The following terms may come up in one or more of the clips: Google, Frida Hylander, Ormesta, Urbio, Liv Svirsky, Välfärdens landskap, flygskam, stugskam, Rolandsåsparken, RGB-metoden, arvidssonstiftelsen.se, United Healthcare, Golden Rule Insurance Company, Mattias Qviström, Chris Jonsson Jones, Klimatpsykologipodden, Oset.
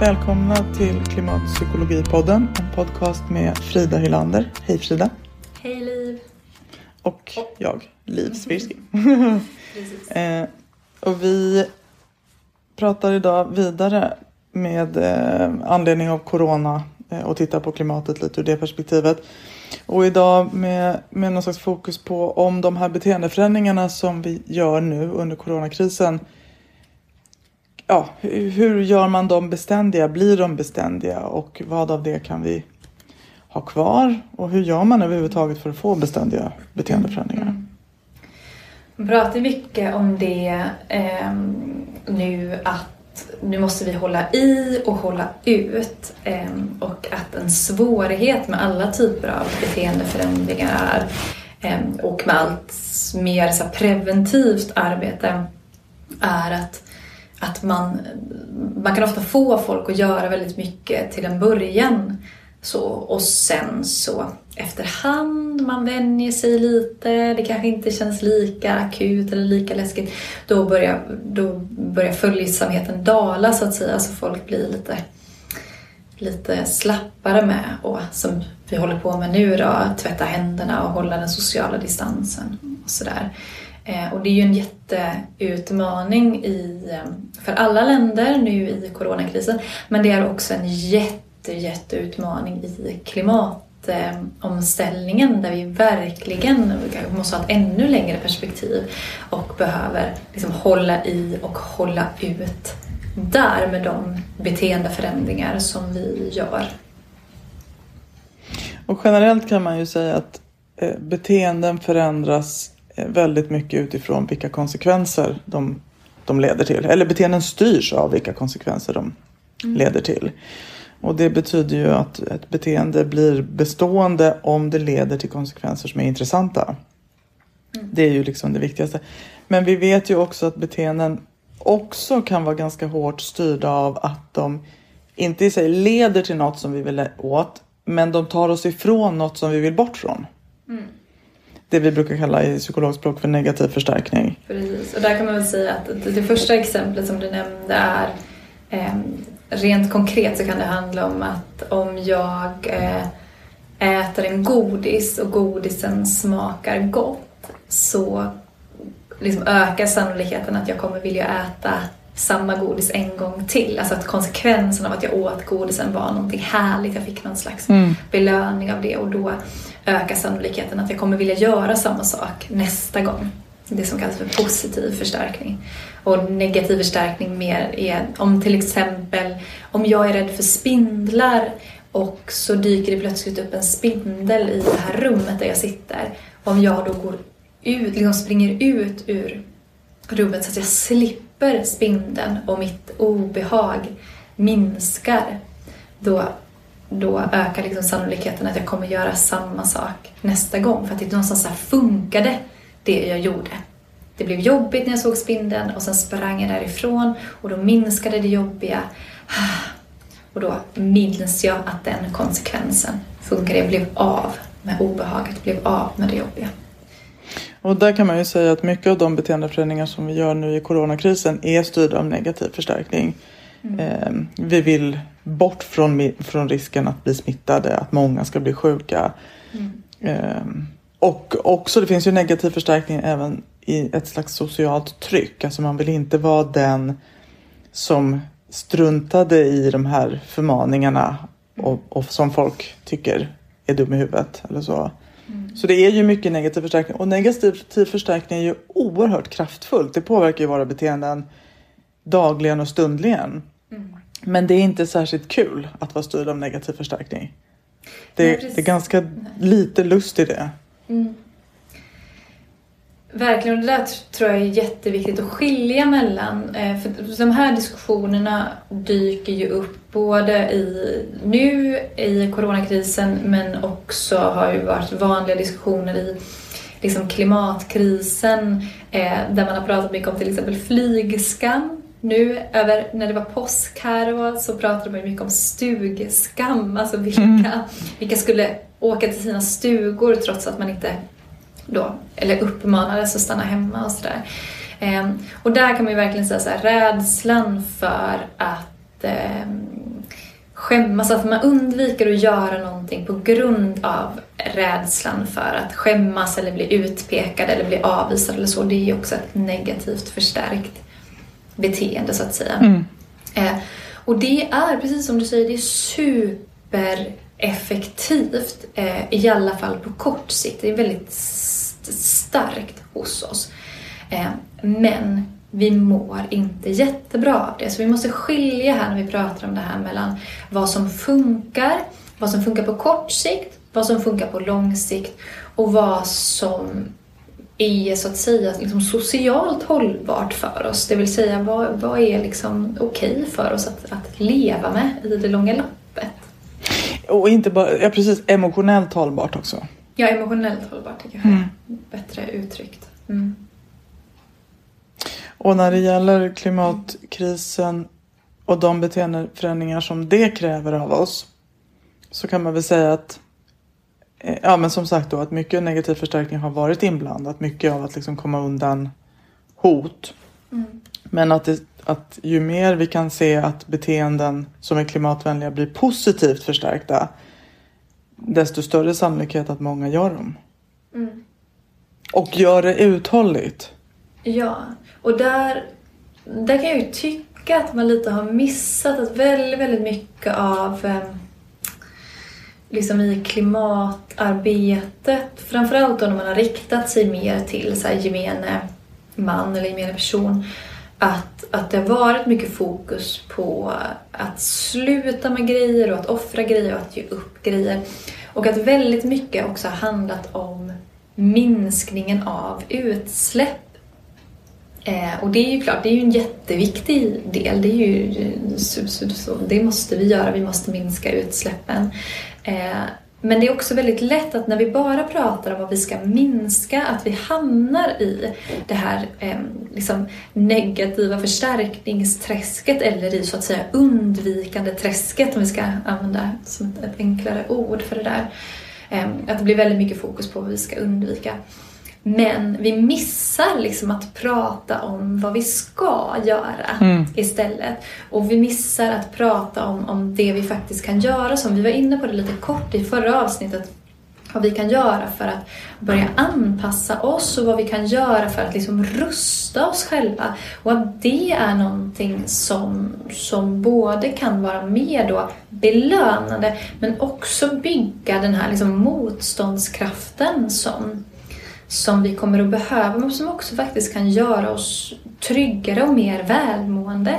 Välkomna till Klimatpsykologipodden, en podcast med Frida Hylander. Hej Frida. Hej Liv. Och jag, Liv Svirsky. Precis. Och vi pratar idag vidare med anledning av corona och tittar på klimatet lite ur det perspektivet. Och idag med någon slags fokus på om de här beteendeförändringarna som vi gör nu under coronakrisen. Ja, hur gör man dem beständiga? Blir de beständiga? Och vad av det kan vi ha kvar? Och hur gör man överhuvudtaget för att få beständiga beteendeförändringar? Vi pratar mycket om det nu, att nu måste vi hålla i och hålla ut. Och att en svårighet med alla typer av beteendeförändringar och med allt mer så här, preventivt arbete är att man kan ofta få folk att göra väldigt mycket till en början. Så, och sen så efterhand man vänjer sig lite. Det kanske inte känns lika akut eller lika läskigt. Då börjar följsamheten dala så att säga. Så folk blir lite slappare med. Och som vi håller på med nu då. Tvätta händerna och hålla den sociala distansen och sådär. Och det är ju en jätteutmaning för alla länder nu i coronakrisen. Men det är också en jätteutmaning i klimatomställningen. Där vi verkligen måste ha ett ännu längre perspektiv. Och behöver liksom hålla i och hålla ut där med de beteendeförändringar som vi gör. Och generellt kan man ju säga att beteenden förändras väldigt mycket utifrån vilka konsekvenser de leder till. Eller beteenden styrs av vilka konsekvenser de leder till. Och det betyder ju att ett beteende blir bestående om det leder till konsekvenser som är intressanta. Det är ju liksom det viktigaste. Men vi vet ju också att beteenden också kan vara ganska hårt styrda av att de inte i sig leder till något som vi vill åt, men de tar oss ifrån något som vi vill bort från. Mm. Det vi brukar kalla i psykologspråk för negativ förstärkning. Precis, och där kan man väl säga att det första exemplet som du nämnde är rent konkret så kan det handla om att om jag äter en godis och godisen smakar gott så liksom ökar sannolikheten att jag kommer vilja äta samma godis en gång till. Alltså att konsekvensen av att jag åt godisen var någonting härligt. Jag fick någon slags belöning av det. Och då ökar sannolikheten att jag kommer vilja göra samma sak nästa gång. Det som kallas för positiv förstärkning. Och negativ förstärkning mer är om till exempel om jag är rädd för spindlar och så dyker det plötsligt upp en spindel i det här rummet där jag sitter. Om jag då går ut, liksom springer ut ur på rubbet så att jag slipper spindeln och mitt obehag minskar, då ökar liksom sannolikheten att jag kommer göra samma sak nästa gång. För att det någonstans så här funkade det jag gjorde. Det blev jobbigt när jag såg spindeln och sen sprang jag därifrån och då minskade det jobbiga. Och då minns jag att den konsekvensen funkade. Jag blev av med obehaget, blev av med det jobbiga. Och där kan man ju säga att mycket av de beteendeförändringar som vi gör nu i coronakrisen är styrda av negativ förstärkning. Mm. Vi vill bort från risken att bli smittade, att många ska bli sjuka. Och också det finns ju negativ förstärkning även i ett slags socialt tryck. Alltså man vill inte vara den som struntade i de här förmaningarna och som folk tycker är dum i huvudet eller så. Så det är ju mycket negativ förstärkning. Och negativ förstärkning är ju oerhört kraftfullt. Det påverkar ju våra beteenden dagligen och stundligen. Men det är inte särskilt kul att vara styrd av negativ förstärkning. Det är ganska lite lust i det. Verkligen, och det där tror jag är jätteviktigt att skilja mellan. För de här diskussionerna dyker ju upp både nu i coronakrisen, men också har ju varit vanliga diskussioner i liksom klimatkrisen, där man har pratat mycket om till exempel flygskam. Nu när det var påsk här och så pratade man mycket om stugskam. Alltså vilka skulle åka till sina stugor trots att man inte då, eller uppmanades att stanna hemma och sådär. Och där kan man ju verkligen säga så här, rädslan för att skämmas, att man undviker att göra någonting på grund av rädslan för att skämmas eller bli utpekad eller bli avvisad eller så. Det är ju också ett negativt förstärkt beteende så att säga. Och det är, precis som du säger, det är supereffektivt, i alla fall på kort sikt. Det är väldigt starkt hos oss. Men vi mår inte jättebra av det. Så vi måste skilja här när vi pratar om det här mellan vad som funkar på kort sikt, vad som funkar på lång sikt och vad som är så att säga liksom socialt hållbart för oss. Det vill säga vad är liksom okej för oss att leva med i det långa loppet. Och inte bara, precis, emotionellt hållbart också. Ja, emotionellt hållbart tycker jag är bättre uttryckt. Och när det gäller klimatkrisen och de beteendeförändringar som det kräver av oss, så kan man väl säga att ja, men som sagt då, att mycket negativ förstärkning har varit inblandat. Mycket av att liksom komma undan hot. Men att ju mer vi kan se att beteenden som är klimatvänliga blir positivt förstärkta, desto större sannolikhet att många gör dem. Och gör det uthålligt. Ja, och där kan jag ju tycka att man lite har missat att väldigt, väldigt mycket av liksom i klimatarbetet, framförallt då när man har riktat sig mer till så här gemene man eller gemene person, att det har varit mycket fokus på att sluta med grejer och att offra grejer och att ge upp grejer, och att väldigt mycket också har handlat om minskningen av utsläpp. Och det är ju klart, det är ju en jätteviktig del. Det är ju så, det måste vi göra, vi måste minska utsläppen. Men det är också väldigt lätt att när vi bara pratar om vad vi ska minska, att vi hamnar i det här liksom negativa förstärkningsträsket, eller i så att säga undvikande träsket, om vi ska använda som ett enklare ord för det där. Att det blir väldigt mycket fokus på vad vi ska undvika. Men vi missar liksom att prata om vad vi ska göra istället. Och vi missar att prata om det vi faktiskt kan göra. Som vi var inne på det lite kort i förra avsnittet. Vad vi kan göra för att börja anpassa oss. Och vad vi kan göra för att liksom rusta oss själva. Och att det är någonting som både kan vara mer då belönande. Men också bygga den här liksom motståndskraften som vi kommer att behöva, men som också faktiskt kan göra oss tryggare och mer välmående.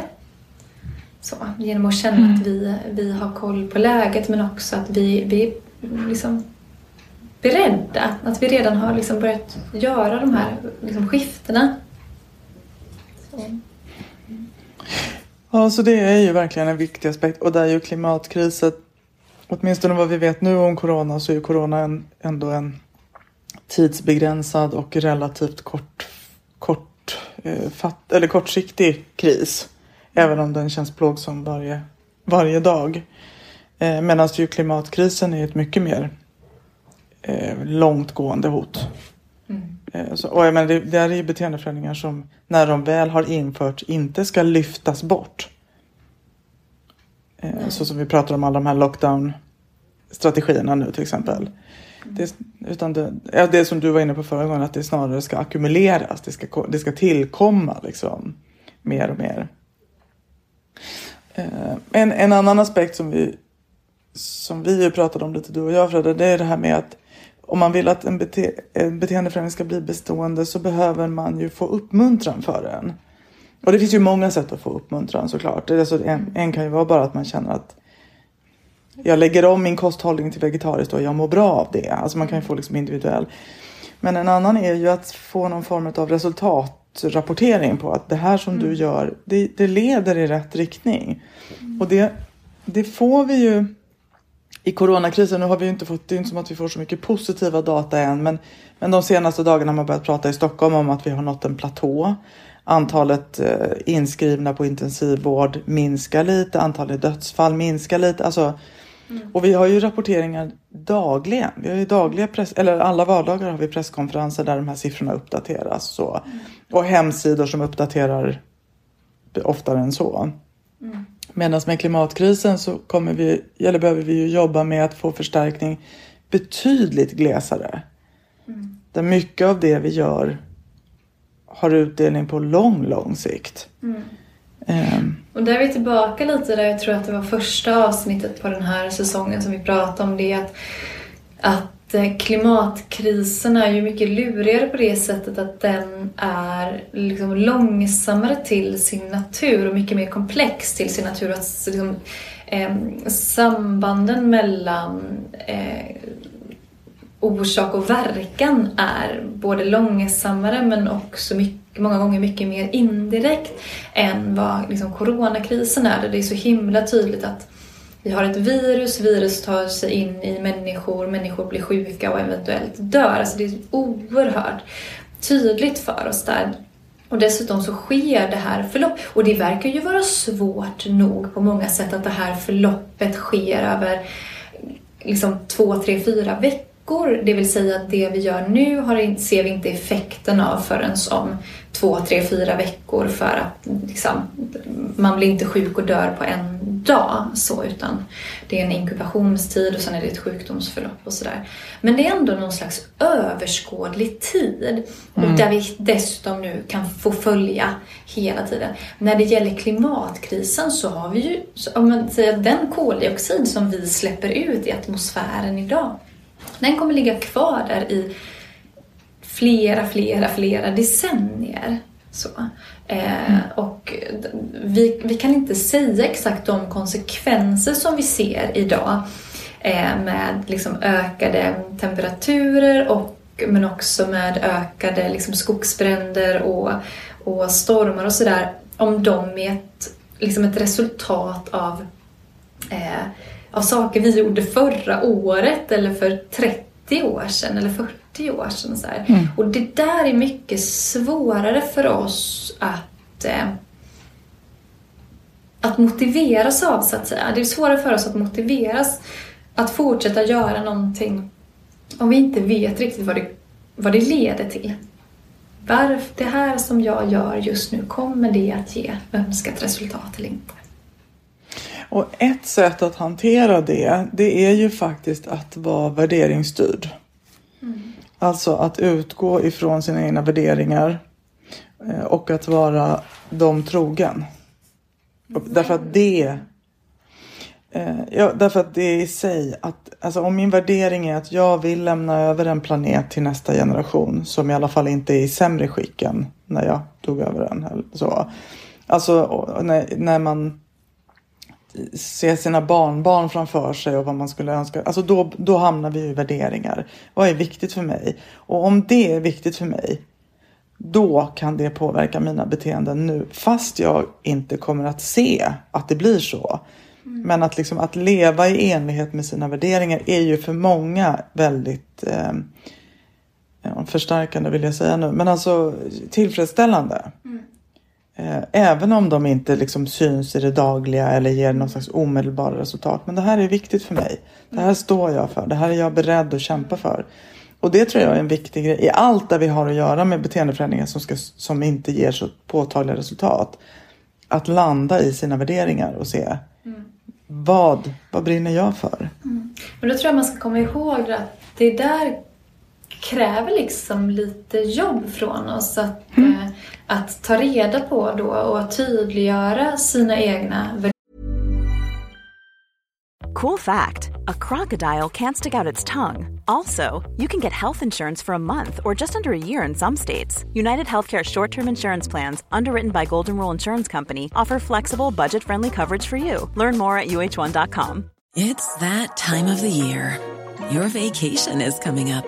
Så, genom att känna att vi har koll på läget, men också att vi är liksom beredda. Att vi redan har liksom börjat göra de här liksom skiftena. Ja, så det är ju verkligen en viktig aspekt. Och där är ju klimatkrisen, åtminstone vad vi vet nu om corona, så är ju corona ändå en tidsbegränsad och relativt kortsiktig kris. Även om den känns plågsam varje dag. Medan ju klimatkrisen är ett mycket mer långtgående hot. Mm. Det är ju beteendeförändringar som när de väl har införts inte ska lyftas bort. Så som vi pratar om alla de här lockdown-strategierna nu till exempel. Det som du var inne på förra gången, att det snarare ska ackumuleras. Det ska tillkomma liksom, mer och mer. En annan aspekt som vi ju pratade om lite, du och jag Frida, det är det här med att om man vill att en beteendeförändring ska bli bestående så behöver man ju få uppmuntran för den. Och det finns ju många sätt att få uppmuntran såklart. Alltså en kan ju vara bara att man känner att jag lägger om min kosthållning till vegetariskt och jag mår bra av det. Alltså man kan ju få liksom individuell. Men en annan är ju att få någon form av resultatrapportering på att det här som du gör, det leder i rätt riktning. Och det får vi ju i coronakrisen. Nu har vi ju inte fått, det är inte som att vi får så mycket positiva data än. Men de senaste dagarna har man börjat prata i Stockholm om att vi har nått en platå. Antalet inskrivna på intensivvård minskar lite. Antalet dödsfall minskar lite. Alltså, och vi har ju rapporteringar dagligen. Vi har ju alla vardagar har vi presskonferenser där de här siffrorna uppdateras. Så. Och hemsidor som uppdaterar oftare än så. Mm. Medan med klimatkrisen så behöver vi ju jobba med att få förstärkning betydligt glesare. Mm. Där mycket av det vi gör har utdelning på lång sikt. Mm. Och där är vi tillbaka lite där jag tror att det var första avsnittet på den här säsongen som vi pratade om det. Att klimatkrisen är ju mycket lurigare på det sättet att den är liksom långsammare till sin natur och mycket mer komplex till sin natur. Att liksom, sambanden mellan orsak och verkan är både långsammare men också många gånger mycket mer indirekt än vad liksom, coronakrisen är. Det är så himla tydligt att vi har ett virus tar sig in i människor blir sjuka och eventuellt dör. Alltså det är oerhört tydligt för oss där. Och dessutom så sker det här förlopp. Och det verkar ju vara svårt nog på många sätt att det här förloppet sker över liksom 2, 3, 4 veckor. Det vill säga att det vi gör nu ser vi inte effekten av förrän om 2, 3, 4 veckor för att liksom, man blir inte sjuk och dör på en dag så, utan det är en inkubationstid och sen är det ett sjukdomsförlopp och sådär. Men det är ändå någon slags överskådlig tid och där vi dessutom nu kan få följa hela tiden. När det gäller klimatkrisen så har vi ju om man säger, den koldioxid som vi släpper ut i atmosfären idag, den kommer ligga kvar där i flera decennier. Så. Och vi kan inte säga exakt de konsekvenser som vi ser idag med liksom ökade temperaturer men också med ökade liksom skogsbränder och stormar och sådär. Om de är ett resultat av saker vi gjorde förra året eller för 30 år sedan eller 40 år sedan. Så här. Mm. Och det där är mycket svårare för oss att motiveras av så att säga. Det är svårare för oss att motiveras att fortsätta göra någonting om vi inte vet riktigt vad det leder till. Varför det här som jag gör just nu, kommer det att ge önskat resultat eller inte? Och ett sätt att hantera det är ju faktiskt att vara värderingsstyrd. Mm. Alltså att utgå ifrån sina egna värderingar och att vara dem trogen. Därför att det i sig, att, alltså om min värdering är att jag vill lämna över en planet till nästa generation som i alla fall inte är i sämre skick än när jag tog över den. Så. Alltså när man se sina barnbarn framför sig och vad man skulle önska. Alltså då hamnar vi i värderingar. Vad är viktigt för mig? Och om det är viktigt för mig då kan det påverka mina beteenden nu, fast jag inte kommer att se att det blir så. Mm. Men att, liksom, att leva i enlighet med sina värderingar är ju för många väldigt förstärkande, vill jag säga nu, men alltså tillfredsställande. Mm. Även om de inte liksom syns i det dagliga eller ger någon slags omedelbara resultat. Men det här är viktigt för mig. Det här står jag för. Det här är jag beredd att kämpa för. Och det tror jag är en viktig grej. I allt där vi har att göra med beteendeförändringar som inte ger så påtagliga resultat. Att landa i sina värderingar och se vad brinner jag för. Mm. Men då tror jag man ska komma ihåg att det där kräver liksom lite jobb från oss att, att ta reda på då och tydliggöra sina egna värderingar. Cool fact, a crocodile can't stick out its tongue. Also, you can get health insurance for a month or just under a year in some states. United Healthcare short-term insurance plans, underwritten by Golden Rule Insurance Company, offer flexible, budget-friendly coverage for you. Learn more at UH1.com. It's that time of the year. Your vacation is coming up.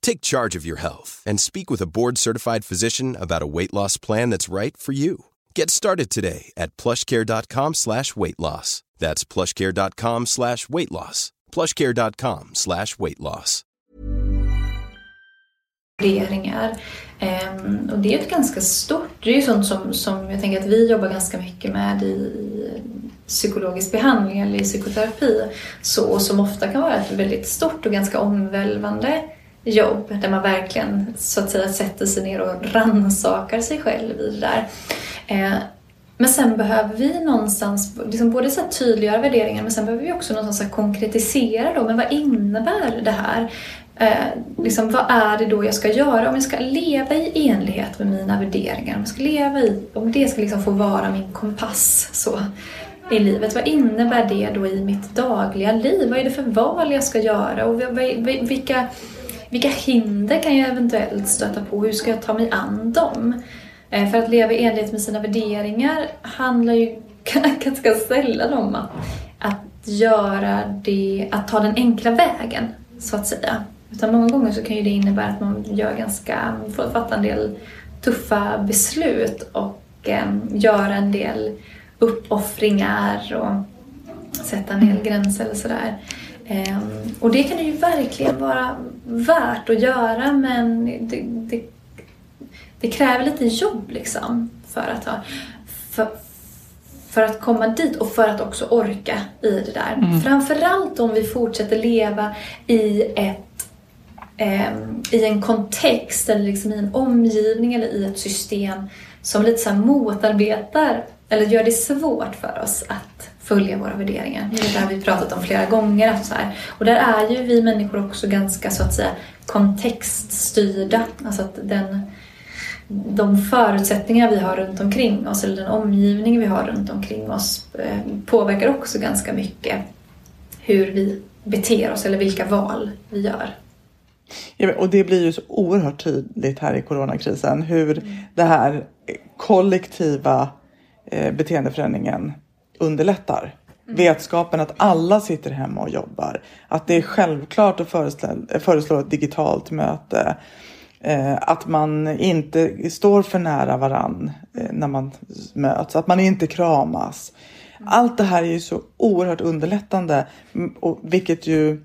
Take charge of your health and speak with a board-certified physician about a weight loss plan that's right for you. Get started today at PlushCare.com/weight loss. That's PlushCare.com/weight loss. PlushCare.com/weight loss. Och det är ett ganska stort, det är ju sånt som jag tänker att vi jobbar ganska mycket med i psykologisk behandling eller i psykoterapi. Och som ofta kan vara ett väldigt stort och ganska omvälvande jobb där man verkligen så att säga sätter sig ner och rannsakar sig själv i det där. Men sen behöver vi någonstans liksom både så här tydliggöra värderingar, men sen behöver vi också någonstans så här konkretisera då, men vad innebär det här? Liksom, vad är det då jag ska göra om jag ska leva i enlighet med mina värderingar? Om jag ska leva i, om det ska liksom få vara min kompass så i livet. Vad innebär det då i mitt dagliga liv? Vad är det för val jag ska göra? Och vilka hinder kan jag eventuellt stöta på? Hur ska jag ta mig an dem? För att leva i enlighet med sina värderingar handlar ju ganska sällan om att göra det, att ta den enkla vägen så att säga. Utan många gånger så kan ju det innebära att man gör får fatta en del tuffa beslut och göra en del uppoffringar och sätta en del gränser eller sådär. Och det kan det ju verkligen vara värt att göra, men det kräver lite jobb liksom för att komma dit och för att också orka i det där. Framförallt om vi fortsätter leva i en kontext eller liksom i en omgivning eller i ett system som lite så här motarbetar eller gör det svårt för oss att följa våra värderingar. Det är det här vi pratat om flera gånger. Alltså så här. Och där är ju vi människor också ganska så att säga kontextstyrda. Alltså att de förutsättningar vi har runt omkring oss eller den omgivning vi har runt omkring oss påverkar också ganska mycket hur vi beter oss eller vilka val vi gör. Ja, och det blir ju så oerhört tydligt här i coronakrisen hur det här kollektiva beteendeförändringen underlättar. Vetskapen att alla sitter hemma och jobbar. Att det är självklart att föreslå ett digitalt möte. Att man inte står för nära varann när man möts. Att man inte kramas. Allt det här är ju så oerhört underlättande. Och vilket ju,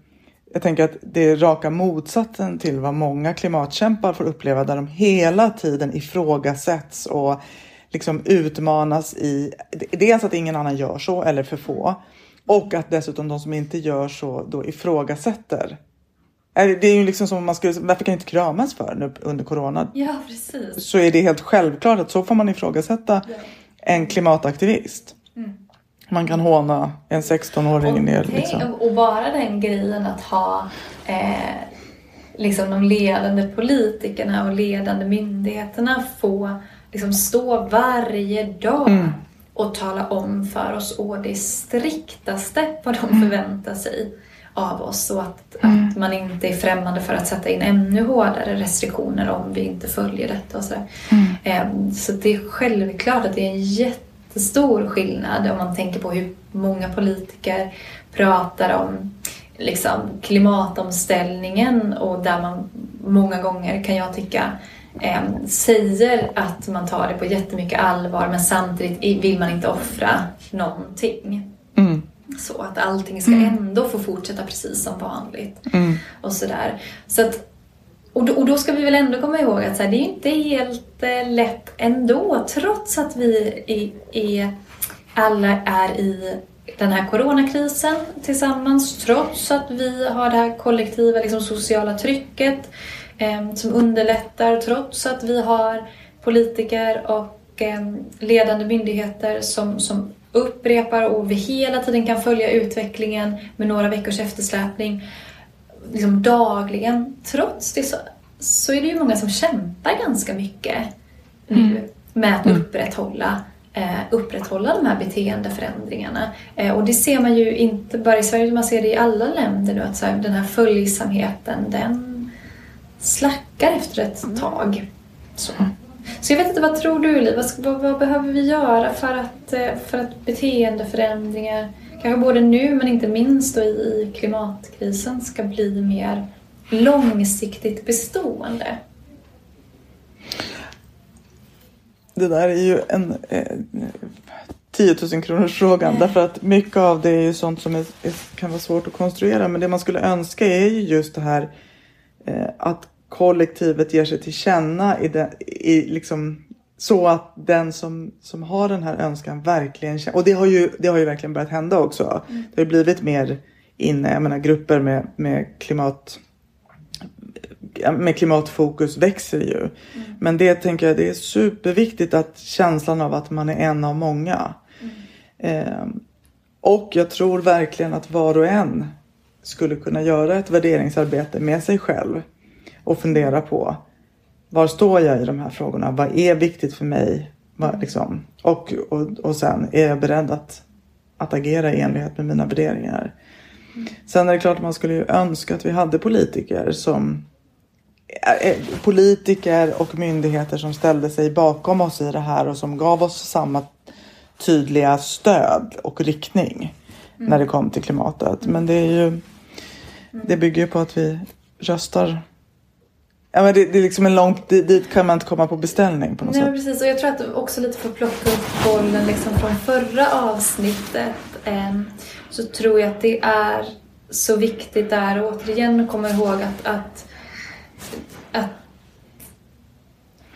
jag tänker att det är raka motsatsen till vad många klimatkämpar får uppleva. Där de hela tiden ifrågasätts och liksom utmanas i dels att ingen annan gör så eller för få. Och att dessutom de som inte gör så då ifrågasätter. Det är ju liksom som man skulle, varför kan jag inte kramas för nu under corona? Ja, precis. Så är det helt självklart att så får man ifrågasätta en klimataktivist. Man kan håna en 16-åring ner. Liksom. Och bara den grejen att ha liksom de ledande politikerna och ledande myndigheterna få liksom stå varje dag och tala om för oss och det striktaste vad de förväntar sig av oss. Och att man inte är främmande för att sätta in ännu hårdare restriktioner om vi inte följer detta. Och sådär. Så det är självklart att det är en jättestor skillnad om man tänker på hur många politiker pratar om liksom, klimatomställningen. Och där man många gånger kan jag tycka säger att man tar det på jättemycket allvar men samtidigt vill man inte offra någonting. Så att allting ska ändå få fortsätta precis som vanligt. Och sådär. Så att, och då ska vi väl ändå komma ihåg att så här, det är inte helt lätt ändå trots att vi alla är i den här coronakrisen tillsammans, trots att vi har det här kollektiva liksom, sociala trycket som underlättar, trots att vi har politiker och ledande myndigheter som upprepar och vi hela tiden kan följa utvecklingen med några veckors eftersläpning liksom dagligen. Trots det så är det ju många som kämpar ganska mycket nu med att upprätthålla de här beteendeförändringarna. Och det ser man ju inte bara i Sverige, man ser det i alla länder nu att så här, den här följsamheten, den slackar efter ett tag. Så jag vet inte, vad tror du Liv? Vad behöver vi göra för att beteendeförändringar kanske både nu men inte minst då i klimatkrisen ska bli mer långsiktigt bestående? Det där är ju en 10 000 kronors frågan. Därför att mycket av det är ju sånt som kan vara svårt att konstruera. Men det man skulle önska är ju just det här att kollektivet ger sig till känna liksom, så att den som har den här önskan verkligen känner. Och det har ju verkligen börjat hända också. Det har blivit mer inne, jag menar grupper med klimatfokus växer ju. Men det tänker jag, det är superviktigt att känslan av att man är en av många. Och jag tror verkligen att var och en skulle kunna göra ett värderingsarbete med sig själv och fundera på var står jag i de här frågorna, vad är viktigt för mig liksom, och sen är jag beredd att agera i enlighet med mina värderingar. Sen är det klart att man skulle ju önska att vi hade politiker och myndigheter som ställde sig bakom oss i det här och som gav oss samma tydliga stöd och riktning när det kom till klimatet. Men det är ju, det bygger ju på att vi röstar. Ja, men det är liksom en långt, dit kan man inte komma på beställning på något sätt. Nej, precis. Och jag tror att du också lite får plocka upp bollen liksom från förra avsnittet. Så tror jag att det är så viktigt där. Och återigen komma ihåg att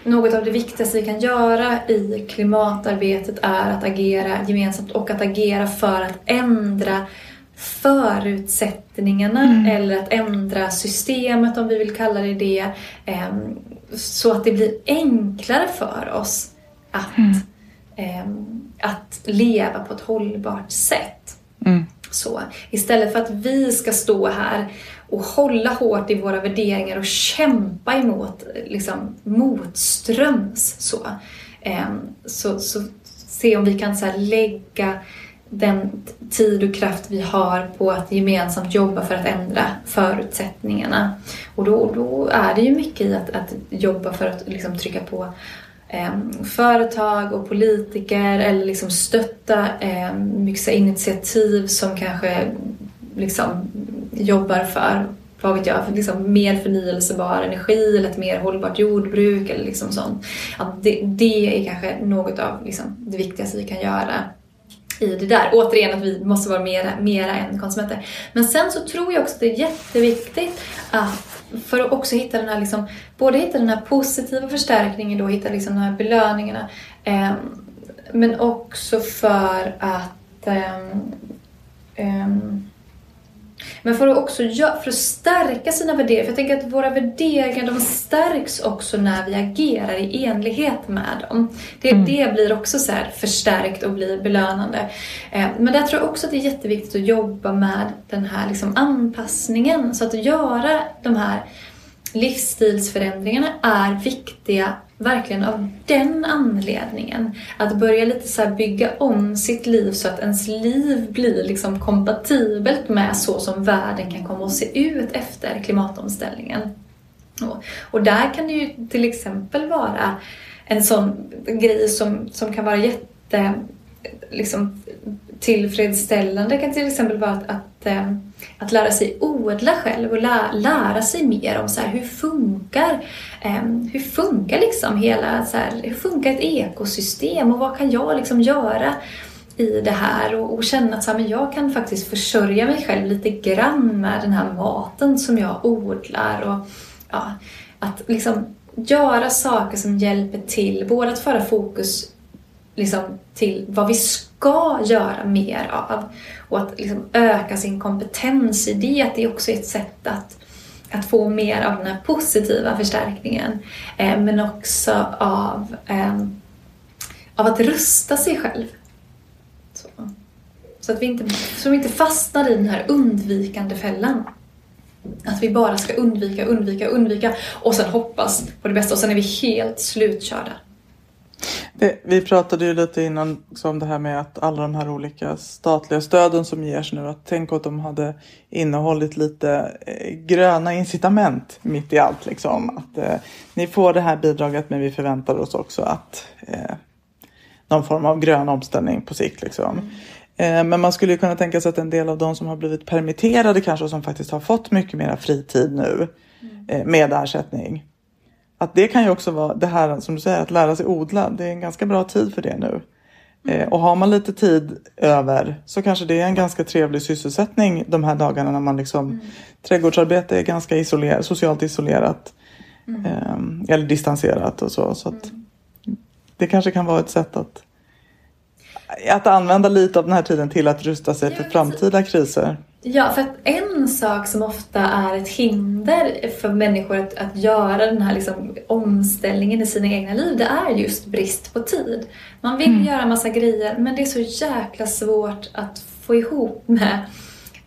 något av det viktigaste vi kan göra i klimatarbetet är att agera gemensamt och att agera för att ändra förutsättningarna eller att ändra systemet om vi vill kalla det så att det blir enklare för oss att att leva på ett hållbart sätt. Mm. Så istället för att vi ska stå här och hålla hårt i våra värderingar och kämpa emot liksom, motströms så se om vi kan så här, lägga den tid och kraft vi har på att gemensamt jobba för att ändra förutsättningarna. Och då är det ju mycket i att jobba för att liksom, trycka på företag och politiker eller liksom stötta mycket initiativ som kanske liksom jobbar för vad vet jag, för liksom mer förnyelsebar energi eller ett mer hållbart jordbruk eller liksom sånt. Att det är kanske något av liksom det viktigaste vi kan göra i det där. Återigen att vi måste vara mera än konsumenter. Men sen så tror jag också att det är jätteviktigt att för att också hitta den här liksom, både hitta den här positiva förstärkningen då, hitta liksom de här belöningarna men också för att men för att också för att stärka sina värderingar, för jag tänker att våra värderingar de stärks också när vi agerar i enlighet med dem. Det blir också så här förstärkt och blir belönande. Men där tror jag också att det är jätteviktigt att jobba med den här liksom anpassningen, så att göra de här livsstilsförändringarna är viktiga verkligen av den anledningen. Att börja lite så här bygga om sitt liv så att ens liv blir liksom kompatibelt med så som världen kan komma att se ut efter klimatomställningen. Och där kan det ju till exempel vara en sån grej som kan vara jätte liksom tillfredsställande. Det kan till exempel vara att lära sig odla själv och lära sig mer om så här, hur funkar liksom hela så här, hur funkar ett ekosystem och vad kan jag liksom göra i det här och känna att så här, men jag kan faktiskt försörja mig själv lite grann med den här maten som jag odlar och ja, att liksom göra saker som hjälper till både att föra fokus liksom till vad vi ska göra mer av. Och att liksom öka sin kompetens i det. Att det är också ett sätt att få mer av den här positiva förstärkningen. Men också av att rusta sig själv. Så att vi inte fastnar i den här undvikande fällan. Att vi bara ska undvika. Och sen hoppas på det bästa. Och sen är vi helt slutkörda. Vi pratade ju lite innan om det här med att alla de här olika statliga stöden som ges nu, att tänk att de hade innehållit lite gröna incitament mitt i allt. Liksom. Att ni får det här bidraget men vi förväntar oss också att någon form av grön omställning på sikt. Liksom. Men man skulle ju kunna tänka sig att en del av de som har blivit permitterade kanske och som faktiskt har fått mycket mer fritid nu med ersättning. Att det kan ju också vara det här som du säger, att lära sig odla. Det är en ganska bra tid för det nu. Och har man lite tid över så kanske det är en ganska trevlig sysselsättning de här dagarna när man liksom... Trädgårdsarbete är ganska socialt isolerat. Eller distanserat och så. Så att det kanske kan vara ett sätt att använda lite av den här tiden till att rusta sig för framtida kriser. Ja, för att en sak som ofta är ett hinder för människor att göra den här liksom omställningen i sina egna liv, det är just brist på tid. Man vill göra massa grejer, men det är så jäkla svårt att få ihop med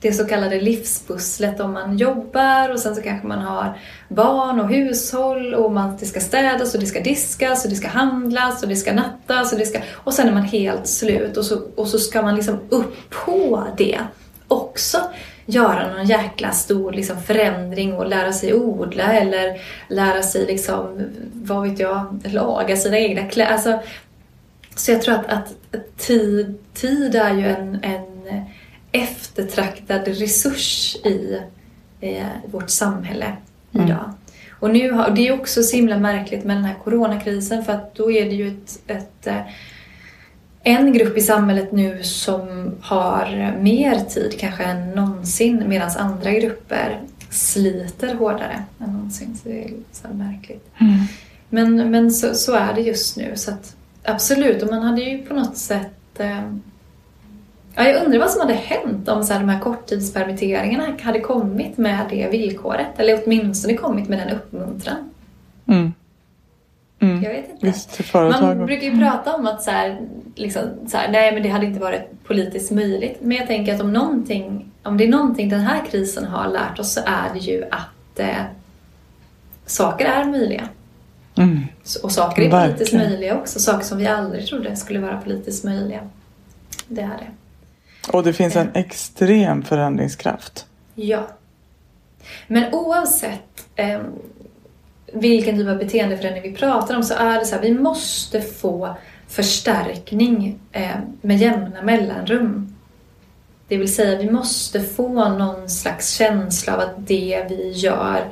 det så kallade livspusslet om man jobbar och sen så kanske man har barn och hushåll och det ska städas och det ska diskas och det ska handlas och det ska nattas och sen är man helt slut och så ska man liksom upp på det. Också göra någon jäkla stor liksom förändring och lära sig odla eller lära sig liksom, vad vet jag, laga sina egna kläder. Alltså, så jag tror att tid är ju en eftertraktad resurs i vårt samhälle idag. Och nu har, det är också så himla märkligt med den här coronakrisen, för att då är det ju en grupp i samhället nu som har mer tid kanske än någonsin, medan andra grupper sliter hårdare än någonsin. Så det är så märkligt. Men så är det just nu. Så att, absolut, och man hade ju på något sätt... jag undrar vad som hade hänt om så här, de här korttidspermitteringarna hade kommit med det villkoret. Eller åtminstone kommit med den uppmuntran. Mm. Jag vet inte. Visst, man brukar ju prata om att så här, liksom, så här, nej men det hade inte varit politiskt möjligt. Men jag tänker att om det är någonting den här krisen har lärt oss, så är det ju att saker är möjliga. Mm. Och saker är politiskt möjliga också. Saker som vi aldrig trodde skulle vara politiskt möjliga. Det är det. Och det finns en extrem förändringskraft. Ja. Men oavsett vilken typ av beteendeförändring vi pratar om, så är det så här, vi måste få förstärkning med jämna mellanrum. Det vill säga, vi måste få någon slags känsla av att det vi gör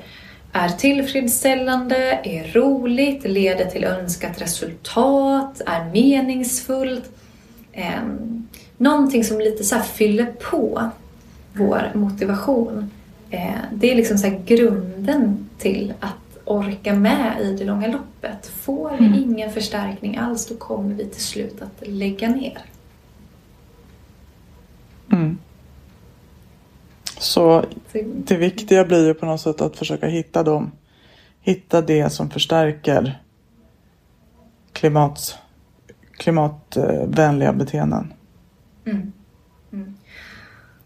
är tillfredsställande, är roligt, leder till önskat resultat, är meningsfullt. Någonting som lite så här fyller på vår motivation. Det är liksom så här grunden till att orka med i det långa loppet. Får vi ingen förstärkning alls, då kommer vi till slut att lägga ner. Mm. Så det viktiga blir ju på något sätt att försöka hitta det som förstärker klimatvänliga beteenden. Mm. Mm.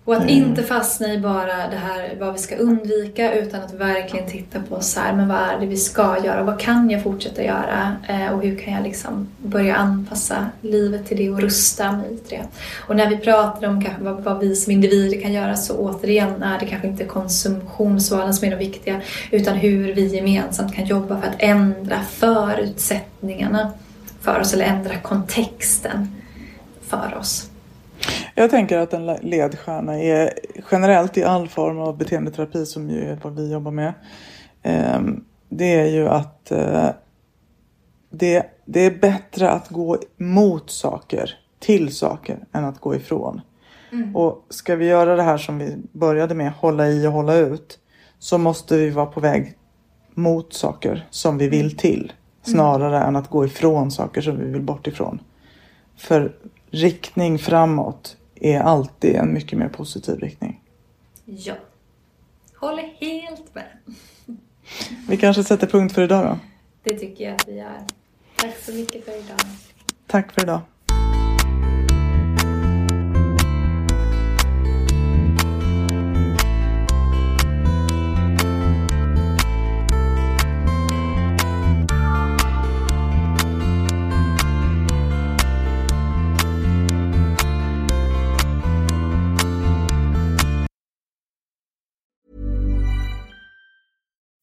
Och att inte fastna i bara det här vad vi ska undvika, utan att verkligen titta på så här, men vad är det vi ska göra, vad kan jag fortsätta göra och hur kan jag liksom börja anpassa livet till det och rusta mig till det. Och när vi pratar om kanske vad vi som individer kan göra, så återigen är det kanske inte konsumtionsvalen som är det viktiga, utan hur vi gemensamt kan jobba för att ändra förutsättningarna för oss, eller ändra kontexten för oss. Jag tänker att en ledstjärna är generellt i all form av beteendeterapi, som ju är vad vi jobbar med. Det är ju att det är bättre att gå mot saker, till saker, än att gå ifrån. Mm. Och ska vi göra det här som vi började med, hålla i och hålla ut, så måste vi vara på väg mot saker som vi vill till, snarare än att gå ifrån saker som vi vill bort ifrån. För riktning framåt är alltid en mycket mer positiv riktning. Ja. Håller helt med. Vi kanske sätter punkt för idag då. Det tycker jag att vi gör. Tack så mycket för idag. Tack för idag.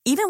Even